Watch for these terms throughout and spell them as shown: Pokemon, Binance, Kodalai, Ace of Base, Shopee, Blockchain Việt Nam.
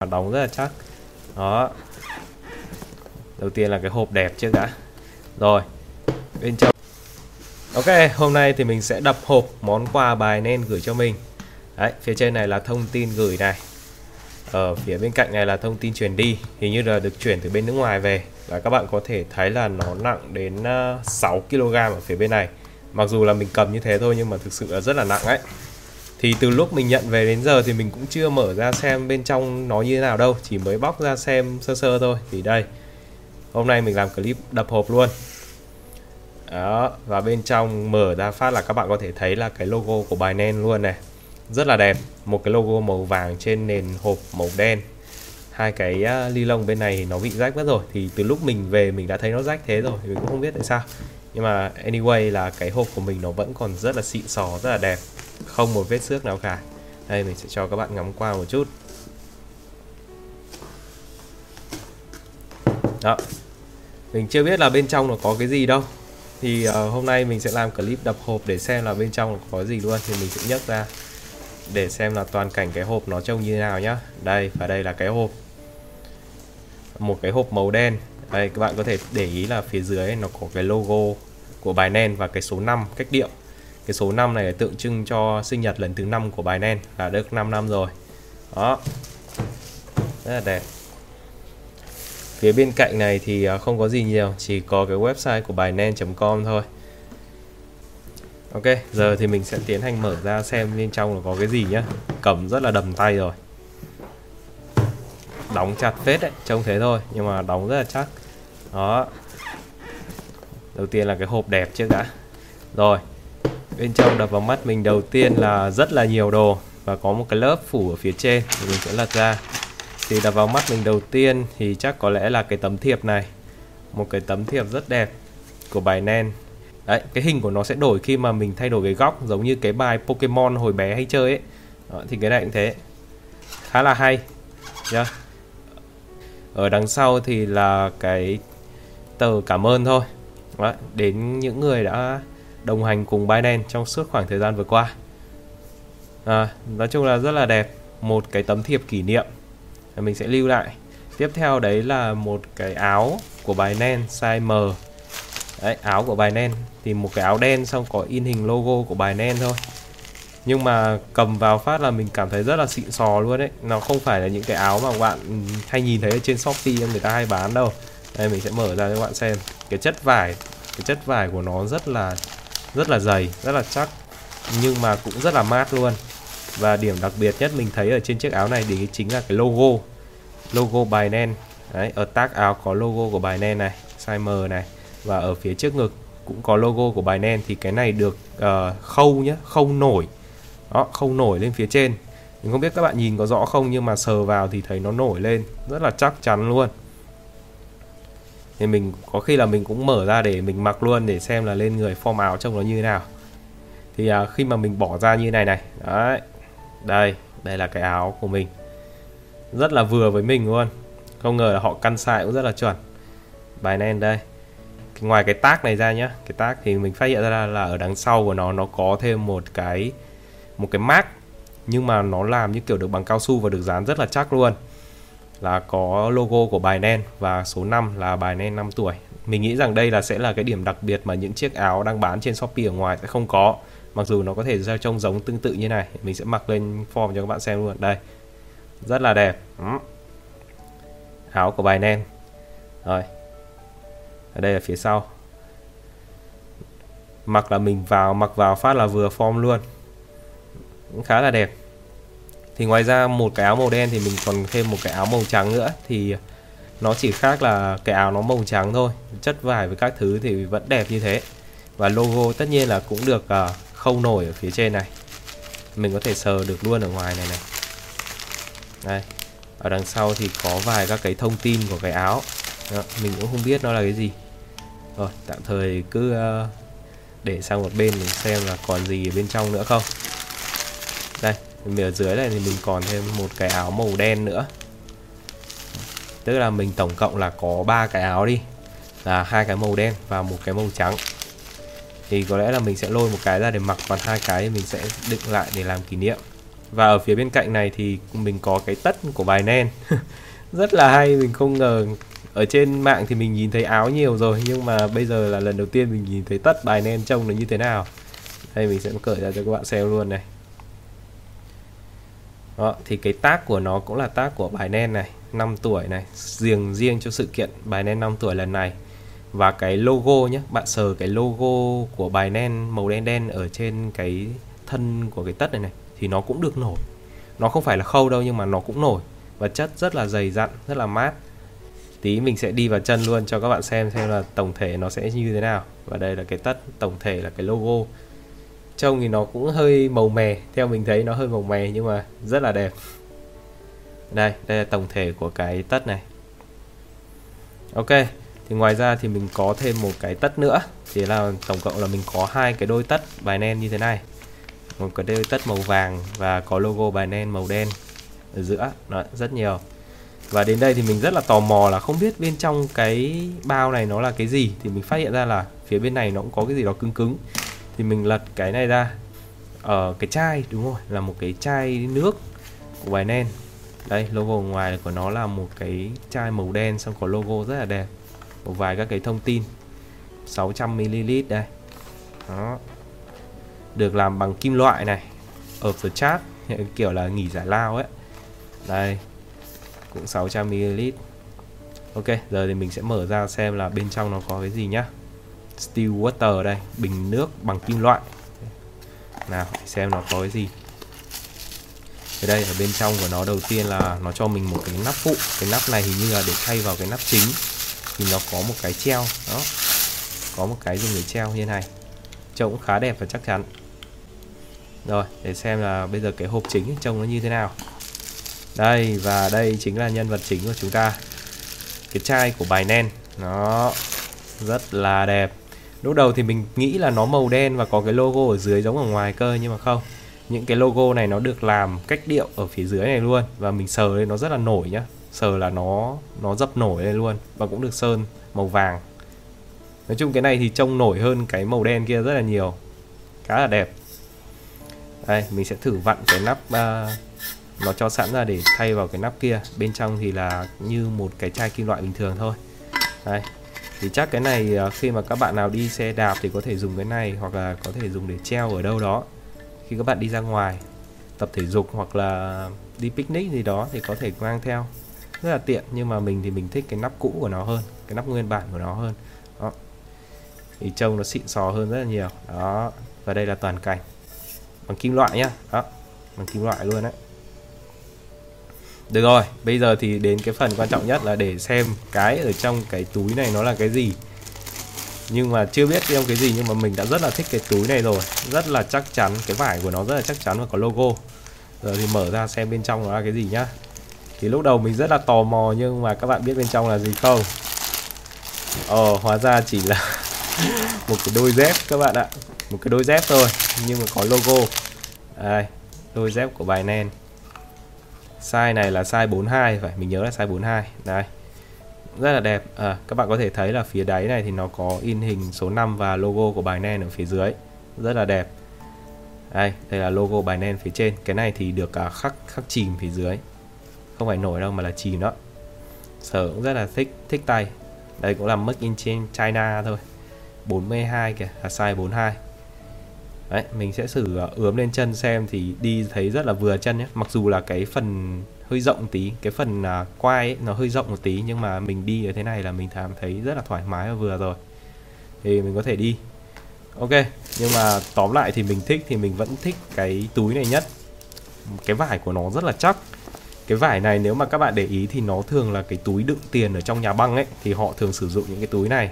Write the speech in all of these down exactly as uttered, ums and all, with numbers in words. Hoạt động rất là chắc. Đó. Đầu tiên là cái hộp đẹp trước đã. Rồi. Bên trong. Ok, hôm nay thì mình sẽ đập hộp món quà Binance gửi cho mình. Đấy, phía trên này là thông tin gửi này. Ở phía bên cạnh này là thông tin chuyển đi. Hình như là được chuyển từ bên nước ngoài về. Và các bạn có thể thấy là nó nặng đến sáu ki lô gam ở phía bên này. Mặc dù là mình cầm như thế thôi nhưng mà thực sự là rất là nặng ấy. Thì từ lúc mình nhận về đến giờ thì mình cũng chưa mở ra xem bên trong nó như thế nào đâu. Chỉ mới bóc ra xem sơ sơ thôi. Thì đây, hôm nay mình làm clip đập hộp luôn. Đó, và bên trong mở ra phát là các bạn có thể thấy là cái logo của Binance luôn này. Rất là đẹp, một cái logo màu vàng trên nền hộp màu đen. Hai cái ly lông bên này thì nó bị rách mất rồi. Thì từ lúc mình về mình đã thấy nó rách thế rồi, mình cũng không biết tại sao. Nhưng mà anyway là cái hộp của mình nó vẫn còn rất là xịn sò, rất là đẹp, không một vết xước nào cả. Đây mình sẽ cho các bạn ngắm qua một chút. Đó. Mình chưa biết là bên trong nó có cái gì đâu. Thì uh, hôm nay mình sẽ làm clip đập hộp để xem là bên trong nó có gì luôn. Thì mình sẽ nhấc ra để xem là toàn cảnh cái hộp nó trông như thế nào nhá. Đây, và đây là cái hộp. Một cái hộp màu đen. Đây, các bạn có thể để ý là phía dưới ấy, nó có cái logo của Binance và cái số năm cách điệu. Cái số năm này là tượng trưng cho sinh nhật lần thứ năm của Binance, là được năm năm rồi. Đó. Rất là đẹp. Phía bên cạnh này thì không có gì nhiều, chỉ có cái website của Binance chấm com thôi. Ok, giờ thì mình sẽ tiến hành mở ra xem bên trong nó có cái gì nhá. Cầm rất là đầm tay rồi. Đóng chặt phết đấy, trông thế thôi nhưng mà đóng rất là chắc. Đó. Đầu tiên là cái hộp đẹp trước đã. Rồi. Bên trong đập vào mắt mình đầu tiên là rất là nhiều đồ và có một cái lớp phủ ở phía trên, mình sẽ lật ra. Thì đập vào mắt mình đầu tiên thì chắc có lẽ là cái tấm thiệp này. Một cái tấm thiệp rất đẹp của Binance. Đấy, cái hình của nó sẽ đổi khi mà mình thay đổi cái góc, giống như cái bài Pokemon hồi bé hay chơi ấy. Đó, thì cái này cũng thế. Khá là hay. Yeah. Ở đằng sau thì là cái tờ cảm ơn thôi. Đó, đến những người đã đồng hành cùng Binance trong suốt khoảng thời gian vừa qua. à, Nói chung là rất là đẹp. Một cái tấm thiệp kỷ niệm mình sẽ lưu lại. Tiếp theo đấy là một cái áo của Binance size M. Đấy, áo của Binance. Thì một cái áo đen xong có in hình logo của Binance thôi. Nhưng mà cầm vào phát là mình cảm thấy rất là xịn sò luôn đấy. Nó không phải là những cái áo mà các bạn hay nhìn thấy trên Shopee người ta hay bán đâu. Đây mình sẽ mở ra cho các bạn xem. Cái chất vải Cái chất vải của nó rất là rất là dày, rất là chắc nhưng mà cũng rất là mát luôn. Và điểm đặc biệt nhất mình thấy ở trên chiếc áo này thì chính là cái logo logo Binance. Đấy, ở tag áo có logo của Binance này, size M này, và ở phía trước ngực cũng có logo của Binance. Thì cái này được uh, khâu nhá, khâu nổi. Đó, khâu nổi lên phía trên. Mình không biết các bạn nhìn có rõ không nhưng mà sờ vào thì thấy nó nổi lên, rất là chắc chắn luôn. Thì mình có khi là mình cũng mở ra để mình mặc luôn để xem là lên người form áo trông nó như thế nào. Thì à, khi mà mình bỏ ra như này này. Đấy. Đây, đây là cái áo của mình. Rất là vừa với mình luôn. Không ngờ là họ căn size cũng rất là chuẩn. Binance đây. Ngoài cái tag này ra nhá, cái tag thì mình phát hiện ra là ở đằng sau của nó nó có thêm một cái một cái mác, nhưng mà nó làm như kiểu được bằng cao su và được dán rất là chắc luôn. Là có logo của Binance và số năm là Binance năm tuổi. Mình nghĩ rằng đây là sẽ là cái điểm đặc biệt mà những chiếc áo đang bán trên Shopee ở ngoài sẽ không có. Mặc dù nó có thể ra trông giống tương tự như này. Mình sẽ mặc lên form cho các bạn xem luôn. Đây, rất là đẹp. Áo của Binance. Rồi. Ở đây là phía sau. Mặc là mình vào mặc vào phát là vừa form luôn. Cũng khá là đẹp. Thì ngoài ra một cái áo màu đen thì mình còn thêm một cái áo màu trắng nữa. Thì nó chỉ khác là cái áo nó màu trắng thôi. Chất vải với các thứ thì vẫn đẹp như thế. Và logo tất nhiên là cũng được uh, khâu nổi ở phía trên này. Mình có thể sờ được luôn ở ngoài này này. Đây. Ở đằng sau thì có vài các cái thông tin của cái áo. Đó, mình cũng không biết nó là cái gì. Rồi tạm thời cứ uh, để sang một bên mình xem là còn gì ở bên trong nữa không. Đây. Ở dưới này thì mình còn thêm một cái áo màu đen nữa. Tức là mình tổng cộng là có ba cái áo đi. Là hai cái màu đen và một cái màu trắng. Thì có lẽ là mình sẽ lôi một cái ra để mặc, còn hai cái mình sẽ đựng lại để làm kỷ niệm. Và ở phía bên cạnh này thì mình có cái tất của Binance. Rất là hay, mình không ngờ. Ở trên mạng thì mình nhìn thấy áo nhiều rồi, nhưng mà bây giờ là lần đầu tiên mình nhìn thấy tất Binance trông nó như thế nào. Đây mình sẽ cởi ra cho các bạn xem luôn này. Đó, thì cái tag của nó cũng là tag của Binance này, năm tuổi này, riêng riêng cho sự kiện Binance năm tuổi lần này. Và cái logo nhé, bạn sờ cái logo của Binance màu đen đen ở trên cái thân của cái tất này này thì nó cũng được nổi. Nó không phải là khâu đâu nhưng mà nó cũng nổi, và chất rất là dày dặn, rất là mát. Tí mình sẽ đi vào chân luôn cho các bạn xem xem là tổng thể nó sẽ như thế nào. Và đây là cái tất, tổng thể là cái logo. Trông thì nó cũng hơi màu mè, theo mình thấy nó hơi màu mè nhưng mà rất là đẹp. Đây, đây là tổng thể của cái tất này. Ok, thì ngoài ra thì mình có thêm một cái tất nữa. Thế là tổng cộng là mình có hai cái đôi tất Binance như thế này. Một cái đôi tất màu vàng và có logo Binance màu đen ở giữa. Đó, rất nhiều. Và đến đây thì mình rất là tò mò là không biết bên trong cái bao này nó là cái gì. Thì mình phát hiện ra là phía bên này nó cũng có cái gì đó cứng cứng. Thì mình lật cái này ra. Ở cái chai, đúng rồi, là một cái chai nước của Binance. Đây, logo ngoài của nó là một cái chai màu đen, xong có logo rất là đẹp. Một vài các cái thông tin sáu trăm mi li lít đây. Đó. Được làm bằng kim loại này. Off the chart, kiểu là nghỉ giải lao ấy. Đây, cũng sáu trăm mi li lít. Ok, giờ thì mình sẽ mở ra xem là bên trong nó có cái gì nhá. Still water đây, bình nước bằng kim loại. Nào, xem nó có cái gì. Ở đây, ở bên trong của nó đầu tiên là nó cho mình một cái nắp phụ. Cái nắp này hình như là để thay vào cái nắp chính. Thì nó có một cái treo, đó. Có một cái dùng để treo như thế này. Trông cũng khá đẹp và chắc chắn. Rồi, để xem là bây giờ cái hộp chính trông nó như thế nào. Đây, và đây chính là nhân vật chính của chúng ta. Cái chai của Binance. Nó rất là đẹp. Lúc đầu thì mình nghĩ là nó màu đen và có cái logo ở dưới giống ở ngoài cơ, nhưng mà không. Những cái logo này nó được làm cách điệu ở phía dưới này luôn. Và mình sờ lên nó rất là nổi nhá. Sờ là nó nó dập nổi lên luôn. Và cũng được sơn màu vàng. Nói chung cái này thì trông nổi hơn cái màu đen kia rất là nhiều. Khá là đẹp. Đây, mình sẽ thử vặn cái nắp uh, nó cho sẵn ra để thay vào cái nắp kia. Bên trong thì là như một cái chai kim loại bình thường thôi. Đây. Thì chắc cái này khi mà các bạn nào đi xe đạp thì có thể dùng cái này, hoặc là có thể dùng để treo ở đâu đó. Khi các bạn đi ra ngoài tập thể dục hoặc là đi picnic gì đó thì có thể mang theo. Rất là tiện, nhưng mà mình thì mình thích cái nắp cũ của nó hơn, cái nắp nguyên bản của nó hơn. Đó. Thì trông nó xịn sò hơn rất là nhiều. Đó, và đây là toàn cảnh. Bằng kim loại nhá. Đó, bằng kim loại luôn đấy. Được rồi, bây giờ thì đến cái phần quan trọng nhất là để xem cái ở trong cái túi này nó là cái gì. Nhưng mà chưa biết trong cái gì, nhưng mà mình đã rất là thích cái túi này rồi. Rất là chắc chắn, cái vải của nó rất là chắc chắn và có logo. Giờ thì mở ra xem bên trong nó là cái gì nhá. Thì lúc đầu mình rất là tò mò, nhưng mà các bạn biết bên trong là gì không? Ờ, hóa ra chỉ là một cái đôi dép các bạn ạ. Một cái đôi dép thôi, nhưng mà có logo. Đây, đôi dép của Binance. Size này là size bốn mươi hai, phải, mình nhớ là size bốn mươi hai. Đây, rất là đẹp. À, các bạn có thể thấy là phía đáy này thì nó có in hình số năm và logo của Binance ở phía dưới. Rất là đẹp. Đây, đây là logo Binance phía trên. Cái này thì được à, khắc khắc chìm phía dưới. Không phải nổi đâu mà là chìm đó. Sở cũng rất là thích, thích tay. Đây cũng là make in China thôi. bốn mươi hai kìa, là size bốn mươi hai. Đấy, mình sẽ thử ướm lên chân xem thì đi thấy rất là vừa chân nhé. Mặc dù là cái phần hơi rộng tí, cái phần quai ấy, nó hơi rộng một tí, nhưng mà mình đi ở thế này là mình cảm thấy rất là thoải mái và vừa rồi. Thì mình có thể đi. Ok, nhưng mà tóm lại thì mình thích, thì mình vẫn thích cái túi này nhất. Cái vải của nó rất là chắc. Cái vải này nếu mà các bạn để ý thì nó thường là cái túi đựng tiền ở trong nhà băng ấy. Thì họ thường sử dụng những cái túi này.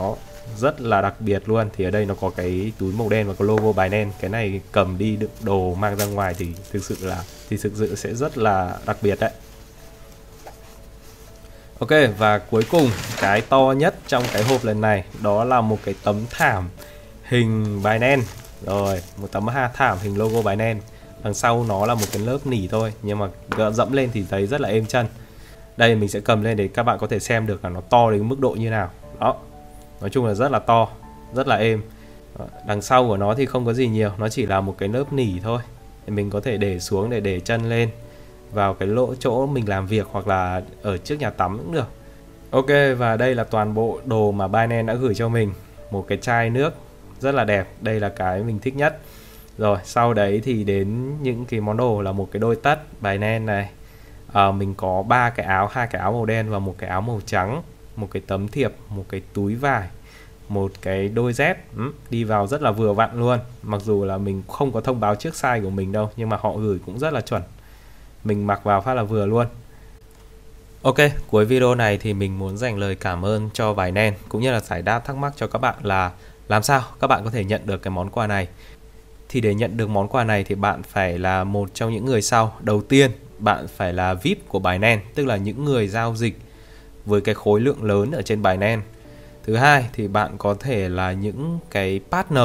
Đó, rất là đặc biệt luôn. Thì ở đây nó có cái túi màu đen và có logo Binance. Cái này cầm đi đựng đồ mang ra ngoài thì thực sự là thì thực sự sẽ rất là đặc biệt đấy. Ok, và cuối cùng cái to nhất trong cái hộp lần này đó là một cái tấm thảm hình Binance. Rồi, một tấm thảm hình logo Binance. Đằng sau nó là một cái lớp nỉ thôi, nhưng mà dẫm lên thì thấy rất là êm chân. Đây mình sẽ cầm lên để các bạn có thể xem được là nó to đến mức độ như nào. Đó. Nói chung là rất là to, rất là êm. Đằng sau của nó thì không có gì nhiều, nó chỉ là một cái lớp nỉ thôi. thì mình có thể để xuống để để chân lên vào cái lỗ chỗ mình làm việc hoặc là ở trước nhà tắm cũng được. Ok, và đây là toàn bộ đồ mà Binance đã gửi cho mình. Một cái chai nước rất là đẹp, đây là cái mình thích nhất. Rồi sau đấy thì đến những cái món đồ là một cái đôi tất Binance này. À, mình có ba cái áo, hai cái áo màu đen và một cái áo màu trắng, một cái tấm thiệp, một cái túi vải, một cái đôi dép, ừ, đi vào rất là vừa vặn luôn. Mặc dù là mình không có thông báo trước size của mình đâu, nhưng mà họ gửi cũng rất là chuẩn. Mình mặc vào phát là vừa luôn. Ok, cuối video này thì mình muốn dành lời cảm ơn cho Binance cũng như là giải đáp thắc mắc cho các bạn là làm sao các bạn có thể nhận được cái món quà này. Thì để nhận được món quà này thì bạn phải là một trong những người sau. Đầu tiên, bạn phải là vi ai pi của Binance, tức là những người giao dịch với cái khối lượng lớn ở trên Binance. Thứ hai thì bạn có thể là những cái partner,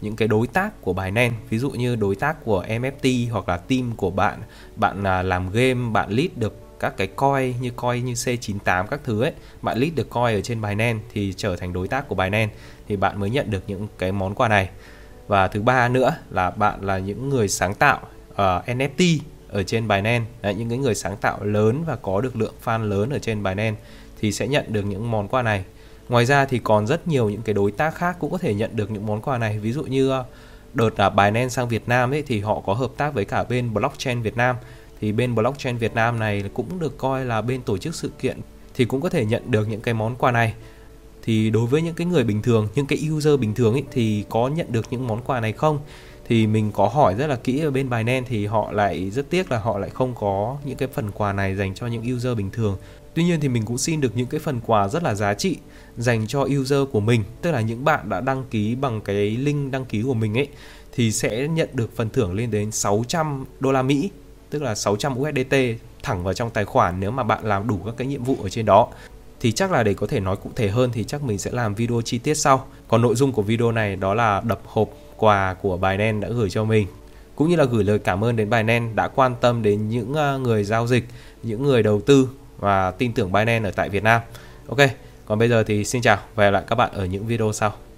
những cái đối tác của Binance, ví dụ như đối tác của em ép tê hoặc là team của bạn, bạn làm game, bạn lead được các cái coin như coin như xê chín tám các thứ ấy, bạn lead được coin ở trên Binance thì trở thành đối tác của Binance thì bạn mới nhận được những cái món quà này. Và thứ ba nữa là bạn là những người sáng tạo uh, en ép tê ở trên Binance. Đấy, những cái người sáng tạo lớn và có được lượng fan lớn ở trên Binance thì sẽ nhận được những món quà này. Ngoài ra thì còn rất nhiều những cái đối tác khác cũng có thể nhận được những món quà này. Ví dụ như đợt là Binance sang Việt Nam ấy, thì họ có hợp tác với cả bên Blockchain Việt Nam. Thì bên Blockchain Việt Nam này cũng được coi là bên tổ chức sự kiện thì cũng có thể nhận được những cái món quà này. Thì đối với những cái người bình thường, những cái user bình thường ấy, thì có nhận được những món quà này không? Thì mình có hỏi rất là kỹ ở bên Binance thì họ lại rất tiếc là họ lại không có những cái phần quà này dành cho những user bình thường. Tuy nhiên thì mình cũng xin được những cái phần quà rất là giá trị dành cho user của mình, tức là những bạn đã đăng ký bằng cái link đăng ký của mình ấy thì sẽ nhận được phần thưởng lên đến sáu trăm đô la Mỹ, tức là sáu trăm u ét đê tê thẳng vào trong tài khoản nếu mà bạn làm đủ các cái nhiệm vụ ở trên đó. Thì chắc là để có thể nói cụ thể hơn thì chắc mình sẽ làm video chi tiết sau. Còn nội dung của video này đó là đập hộp quà của Binance đã gửi cho mình, cũng như là gửi lời cảm ơn đến Binance đã quan tâm đến những người giao dịch, những người đầu tư và tin tưởng Binance ở tại Việt Nam. Ok, còn bây giờ thì xin chào và hẹn gặp lại các bạn ở những video sau.